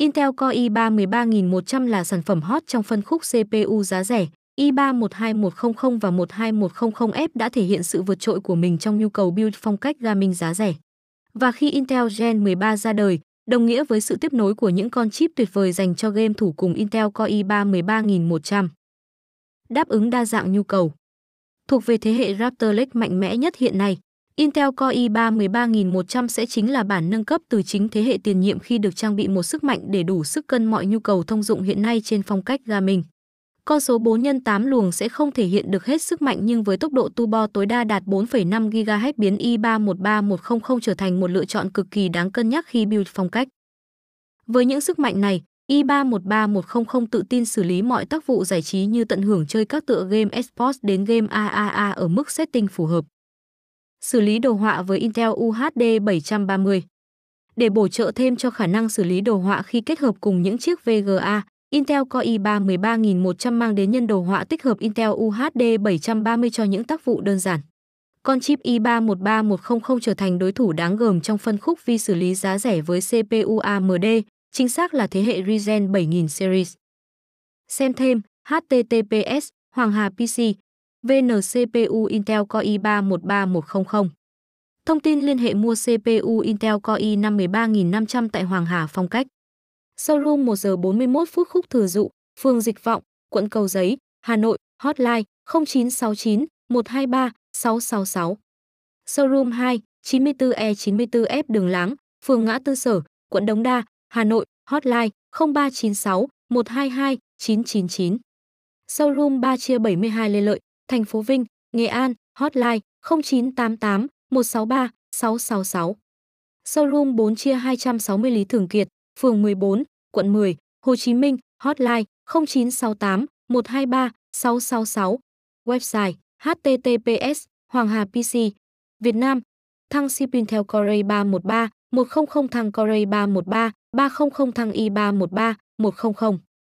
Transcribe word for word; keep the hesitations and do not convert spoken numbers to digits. Intel Core i ba mười ba nghìn một trăm là sản phẩm hot trong phân khúc xê pê u giá rẻ. i ba một hai một không không và một hai một không không F đã thể hiện sự vượt trội của mình trong nhu cầu build phong cách gaming giá rẻ. Và khi Intel Gen mười ba ra đời, đồng nghĩa với sự tiếp nối của những con chip tuyệt vời dành cho game thủ cùng Intel Core i ba mười ba nghìn một trăm. Đáp ứng đa dạng nhu cầu. Thuộc về thế hệ Raptor Lake mạnh mẽ nhất hiện nay, Intel Core i ba mười ba nghìn một trăm sẽ chính là bản nâng cấp từ chính thế hệ tiền nhiệm khi được trang bị một sức mạnh để đủ sức cân mọi nhu cầu thông dụng hiện nay trên phong cách gaming. Con số bốn nhân tám luồng sẽ không thể hiện được hết sức mạnh, nhưng với tốc độ turbo tối đa đạt bốn phẩy năm gigahertz biến i ba một ba một không không trở thành một lựa chọn cực kỳ đáng cân nhắc khi build phong cách. Với những sức mạnh này, i ba một ba một không không tự tin xử lý mọi tác vụ giải trí như tận hưởng chơi các tựa game esports đến game a a a ở mức setting phù hợp. Xử lý đồ họa với Intel U H D bảy trăm ba mươi. Để bổ trợ thêm cho khả năng xử lý đồ họa khi kết hợp cùng những chiếc vê giê a, Intel Core i ba mười ba nghìn một trăm mang đến nhân đồ họa tích hợp Intel U H D bảy trăm ba mươi cho những tác vụ đơn giản. Con chip i ba một ba một không không trở thành đối thủ đáng gờm trong phân khúc vi xử lý giá rẻ với xê pê u a em đê, chính xác là thế hệ Ryzen bảy nghìn Series. Xem thêm H T T P S Hoàng Hà P C VnCPU Intel Core i ba một ba một không không. Thông tin liên hệ mua xê pê u Intel Core i năm mười ba nghìn năm trăm tại Hoàng Hà phong cách. Showroom một giờ bốn mươi mốt phút Khúc Thừa Dụ, phường Dịch Vọng, quận Cầu Giấy, Hà Nội. Hotline không chín sáu chín một hai ba sáu sáu sáu. Showroom hai, chín mươi tư E chín mươi tư F Đường Láng, phường Ngã Tư Sở, quận Đống Đa, Hà Nội. Hotline không ba chín sáu một hai hai chín chín chín. Showroom ba chia bảy mươi hai Lê Lợi, thành phố Vinh, Nghệ An. Hotline không chín tám tám một sáu ba sáu sáu sáu. Showroom bốn chia hai trăm sáu mươi Lý Thường Kiệt, phường mười bốn, quận mười, Hồ Chí Minh. Hotline không chín sáu tám một hai ba sáu sáu sáu. Website H T T P S Hoàng Hà P C Việt Nam. Thăng ship Intel Core i ba mười ba một không không, thăng Core i ba mười ba ba không không, thăng i ba mười ba một không không.